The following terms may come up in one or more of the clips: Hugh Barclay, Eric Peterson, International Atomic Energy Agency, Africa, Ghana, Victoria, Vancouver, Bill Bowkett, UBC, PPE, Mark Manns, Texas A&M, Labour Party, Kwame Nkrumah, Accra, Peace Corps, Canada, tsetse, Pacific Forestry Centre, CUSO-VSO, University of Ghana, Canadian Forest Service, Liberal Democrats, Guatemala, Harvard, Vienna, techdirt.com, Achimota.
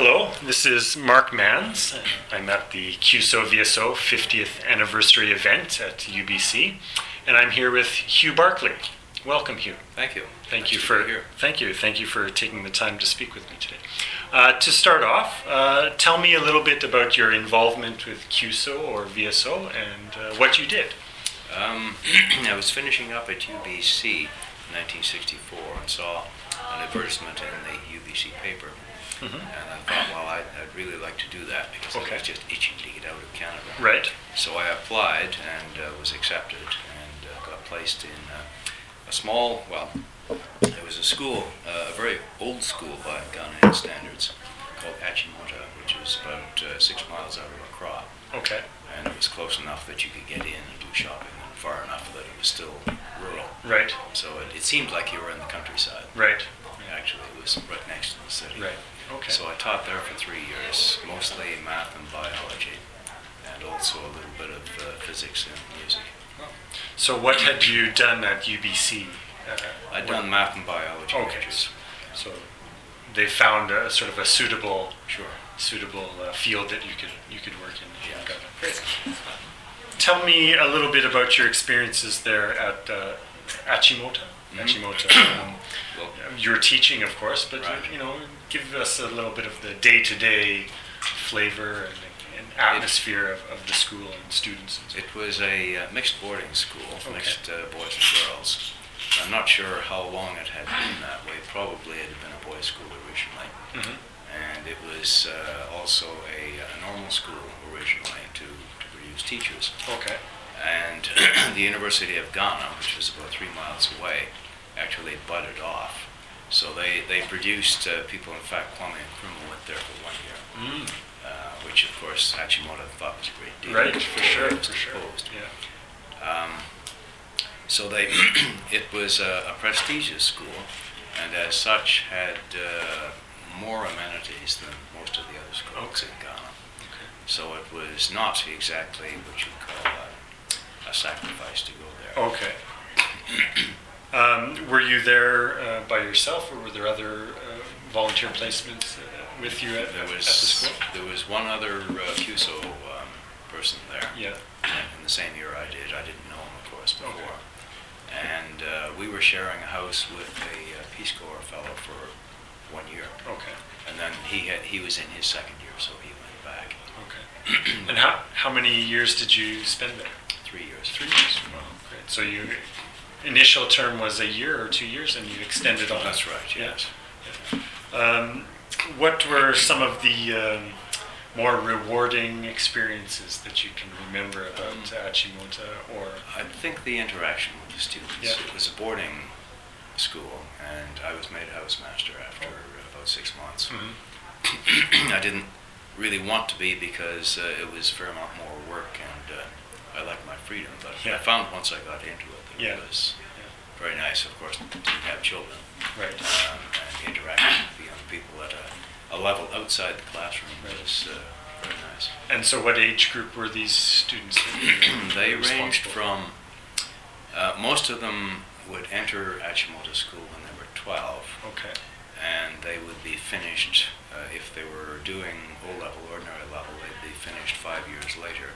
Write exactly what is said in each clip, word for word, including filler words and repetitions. Hello, this is Mark Manns. I'm at the C U S O V S O fiftieth anniversary event at U B C, and I'm here with Hugh Barclay. Welcome, Hugh. Thank you. Thank nice you for here. Thank you. Thank you for taking the time to speak with me today. Uh, to start off, uh, tell me a little bit about your involvement with C U S O or V S O and uh, what you did. Um, I was finishing up at U B C in nineteen sixty-four and saw an advertisement in the U B C paper. Mm-hmm. And I thought, well, I'd, I'd really like to do that because okay. I was just itching to get out of Canada. Right. So I applied and uh, was accepted and uh, got placed in uh, a small, well, it was a school, uh, a very old school by Ghanaian standards called Achimota, which is about uh, six miles out of Accra. Okay. And it was close enough that you could get in and do shopping, and far enough that it was still rural. Right. So it, it seemed like you were in the countryside. Right. Actually, it was right next to the city. Right. Okay. So I taught there for three years, mostly math and biology, and also a little bit of uh, physics and music. So what had you done at U B C? Uh, I'd done math and biology. Okay. Majors. So they found a sort of a suitable, sure, suitable uh, field that you could you could work in. Yeah. Got it. Great. Tell me a little bit about your experiences there at uh, Achimota. Mm-hmm. Achimota. Um, well, you're teaching, of course, but right. you know, give us a little bit of the day-to-day flavor and, and atmosphere it, of, of the school and students. And so it was a uh, mixed boarding school, okay. mixed uh, boys and girls. I'm not sure how long it had been that way. Probably it had been a boys' school originally, mm-hmm. and it was uh, also a, a normal school originally to, to produce teachers. Okay. And the University of Ghana, which was about three miles away, actually butted off. So they, they produced uh, people. In fact, Kwame Nkrumah went there for one year, mm. uh, which of course Achimota thought was a great deal. Right, for sure, for sure. Yeah. Um, so they, it was a, a prestigious school, and as such had uh, more amenities than most of the other schools okay. in Ghana. Okay. So it was not exactly what you call a, a sacrifice to go there. Okay. Um, were you there uh, by yourself, or were there other uh, volunteer placements uh, with you at, there was, at the school? There was one other uh, C U S O um, person there. Yeah. In the same year I did. I didn't know him, of course, before. Okay. And uh, we were sharing a house with a uh, Peace Corps fellow for one year. Okay. And then he had, he was in his second year, so he went back. Okay. And how how many years did you spend there? Three years. Three years. Wow, great. So you. Initial term was a year or two years, and you extended on. That's right. Yes. Yeah. Um, what were some of the um, more rewarding experiences that you can remember about um, Achimota? Or I think the interaction with the students. Yeah. It was a boarding school, and I was made housemaster after about six months. Mm-hmm. I didn't really want to be because uh, it was a fair amount more work, and uh, I liked my freedom. But yeah. I found once I got into it. Yeah. It was yeah. very nice, of course, to have children right. um, and interacting with the young people at a, a level outside the classroom right. was uh, very nice. And so what age group were these students that they ranged from, uh, most of them would enter Achimota School when they were twelve, okay. and they would be finished, uh, if they were doing O-level, ordinary level, they'd be finished five years later.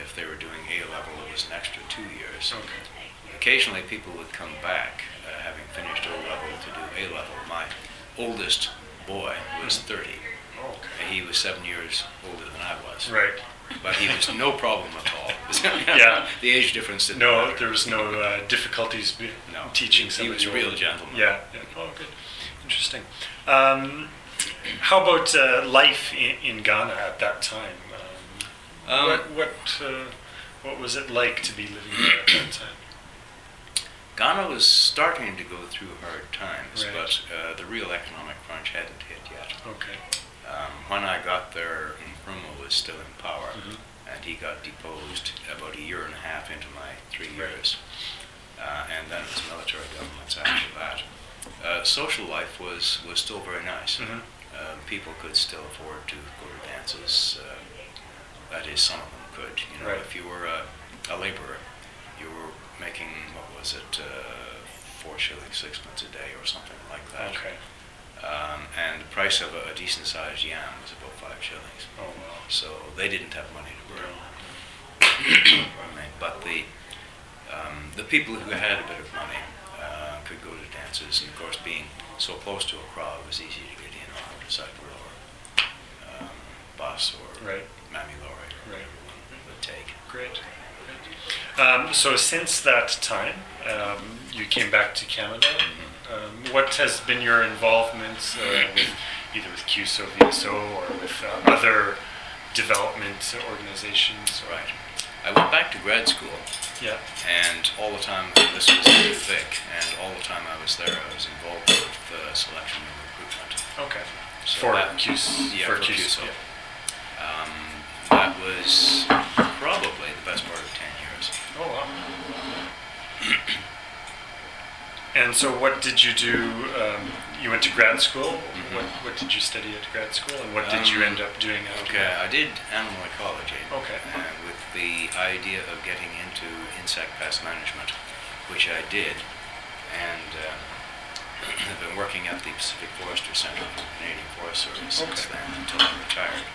If they were doing A-level, it was an extra two years. Okay. Occasionally people would come back, uh, having finished O-level, to do A-level. My oldest boy was thirty. Oh, okay. He was seven years older than I was. Right. But he was no problem at all. Yeah. The age difference didn't no, matter. No, there was no uh, difficulties be- no. teaching somebody. He was a real gentleman. Yeah. yeah. Oh, good. Interesting. Um, how about uh, life in, in Ghana at that time? Um, what what, uh, what was it like to be living there at that time? Ghana was starting to go through hard times, right. but uh, the real economic crunch hadn't hit yet. Okay. Um, when I got there, Nkrumah was still in power, mm-hmm. and he got deposed about a year and a half into my three right. years. Uh, and then it was military governments after that. Uh, social life was, was still very nice. Mm-hmm. Uh, people could still afford to go to dances. Uh, that is, some of them could. You know, right. If you were a, a laborer, you were making, what was it, uh, four shillings, sixpence a day or something like that. Okay. um, and the price of a, a decent sized yam was about five shillings. Oh wow! So they didn't have money to burn. Right. But the um, the people who had a bit of money uh, could go to dances, and of course, being so close to a crowd, it was easy to get in on a motorcycle or um, bus or right. mammy lorry or right. whatever one would take. Great. Um, so since that time, um, you came back to Canada. Mm-hmm. um, what has been your involvement uh, with either with C U S O V S O or with um, other development organizations? Right. I went back to grad school. Yeah. And all the time, this was really thick, and all the time I was there, I was involved with the uh, selection and recruitment. Okay. So for C U S O. Yeah, for C U S O. Yeah. Um, that was probably the best part of ten years. Oh, wow. And so what did you do? Um, you went to grad school. Mm-hmm. What what did you study at grad school, and what um, did you end up doing after okay, that? I did animal ecology. Okay. Uh, with the idea of getting into insect pest management, which I did. And uh, I've been working at the Pacific Forestry Centre for the Canadian Forest Service okay. since then until I retired.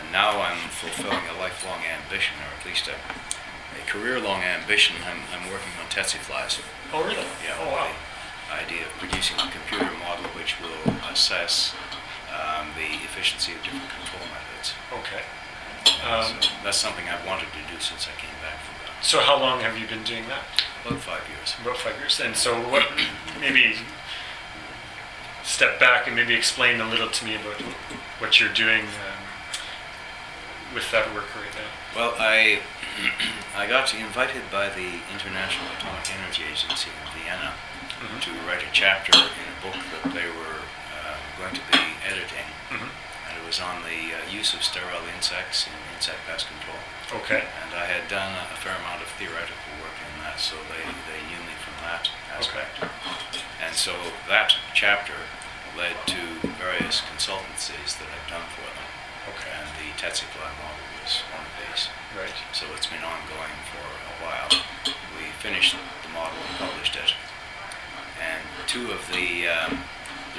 And now I'm fulfilling a lifelong ambition, or at least a, a career-long ambition. I'm, I'm working on tsetse flies. Oh, really? Yeah. Oh, wow. The idea of producing a computer model which will assess um, the efficiency of different control methods. Okay. Um, so that's something I've wanted to do since I came back from that. So how long have you been doing that? About five years. About five years. And so what? Maybe step back and maybe explain a little to me about what you're doing. Um, with that work right now? Well, I I got invited by the International Atomic Energy Agency in Vienna mm-hmm. to write a chapter in a book that they were uh, going to be editing, mm-hmm. and it was on the uh, use of sterile insects in insect pest control. Okay. And I had done a fair amount of theoretical work in that, so they, they knew me from that aspect. Okay. And so that chapter led to various consultancies that I've done for them. Okay. And the tsetse fly model was one of these. Right. So it's been ongoing for a while. We finished the model and published it. And two of the um,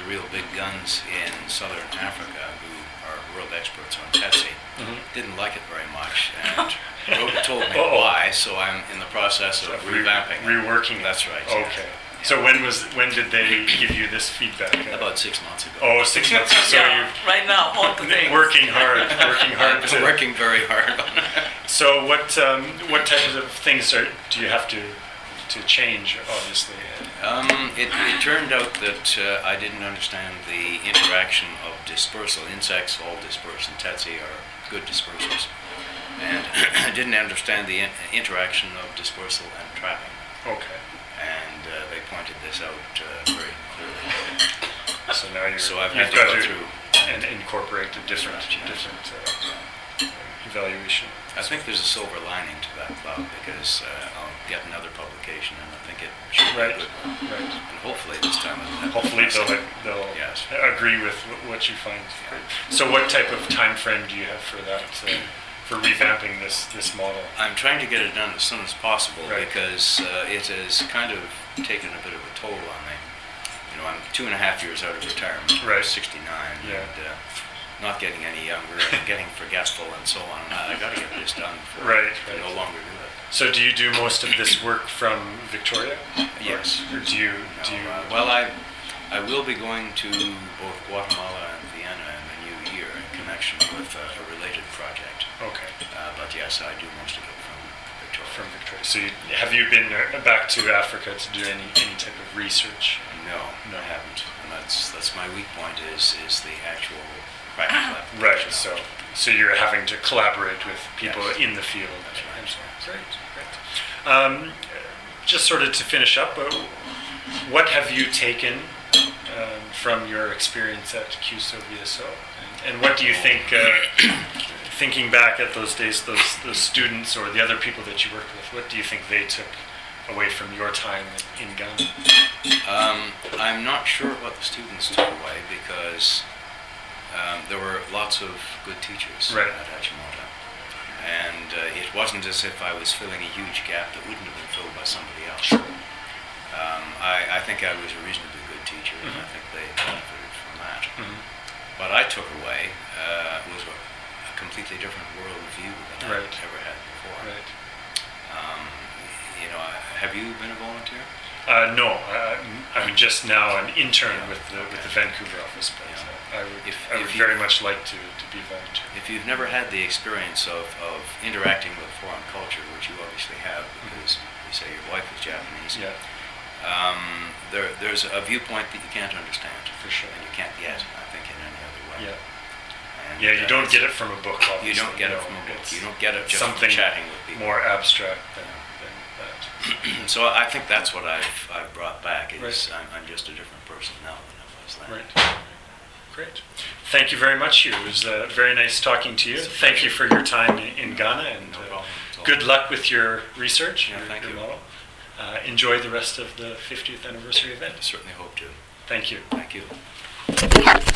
the real big guns in southern Africa, who are world experts on tsetse, mm-hmm. didn't like it very much and told me Uh-oh. why. So I'm in the process of so revamping, re- reworking. It. That's right. Okay. Yeah. So when was when did they give you this feedback? Uh, About six months ago. Oh, six months ago. So yeah, you've right now, all the things. Working hard, working hard. To working very hard. So what um, what types of things are, do you have to to change? Obviously. Um, it, it turned out that uh, I didn't understand the interaction of dispersal insects. All dispersal tsetse are good dispersals, and I didn't understand the in- interaction of dispersal and trapping. Okay. And uh, they pointed this out uh, very clearly. So now you're, so I've you've had to got go through and incorporate a different, yeah. different uh, evaluation. I think there's a silver lining to that cloud because uh, I'll get another publication, and I think it should be right. a good one. Right. And hopefully this time it'll hopefully they'll, they'll yes. agree with what you find. Yeah. So what type of time frame do you have for that? Uh, For revamping this, this model, I'm trying to get it done as soon as possible right. because uh, it has kind of taken a bit of a toll on me. You know, I'm two and a half years out of retirement. Right. I'm sixty-nine, yeah. and uh, not getting any younger, and getting forgetful, and so on. And I, I got to get this done. For right. right. No longer do it. So, do you do most of this work from Victoria? Yes. Or do you? No, do you? Uh, well, I I will be going to both Guatemala and Vienna in the new year in connection with a, a related project. Okay. Uh, but yes, I do most of it from Victoria. From Victoria. So you, have you been back to Africa to do any, any type of research? No, no, I haven't. And that's that's my weak point is is the actual practical application. Right. So so you're having to collaborate with people yes. in the field. That's right. And so great, great. Um, just sort of to finish up, uh, what have you taken um, from your experience at C U S O V S O, and, and what do you think? Uh, Thinking back at those days, those those students or the other people that you worked with, what do you think they took away from your time in Ghana? Um, I'm not sure what the students took away because um, there were lots of good teachers right. at Achimota, and uh, it wasn't as if I was filling a huge gap that wouldn't have been filled by somebody else. Um, I, I think I was a reasonably good teacher, mm-hmm. and I think they benefited that. Mm-hmm. What I took away uh, was a, a completely different world view than right. I'd ever had before. Right. Um, you know, have you been a volunteer? Uh, no, I, I'm just now an intern yeah, with the okay. with the Vancouver office, but yeah. I would, if, I would if very much like to, to be a volunteer. If you've never had the experience of, of interacting with foreign culture, which you obviously have, because mm-hmm. you say your wife is Japanese, yeah. um, there there's a viewpoint that you can't understand. For sure. And you can't get, I think, in any other way. Yeah, and, yeah you uh, don't get it from a book, obviously. You don't get no, it from a book. You don't get it just from chatting with people. More abstract than So I think that's what I've, I've brought back. Is right. I'm, I'm just a different person now than I was then. Right. Great. Thank you very much, Hugh. It was uh, very nice talking to you. Thank you for your time in Ghana, and uh, good luck with your research. Yeah, your, thank your you. Model. Uh, enjoy the rest of the fiftieth anniversary event. I certainly hope to. Thank you. Thank you.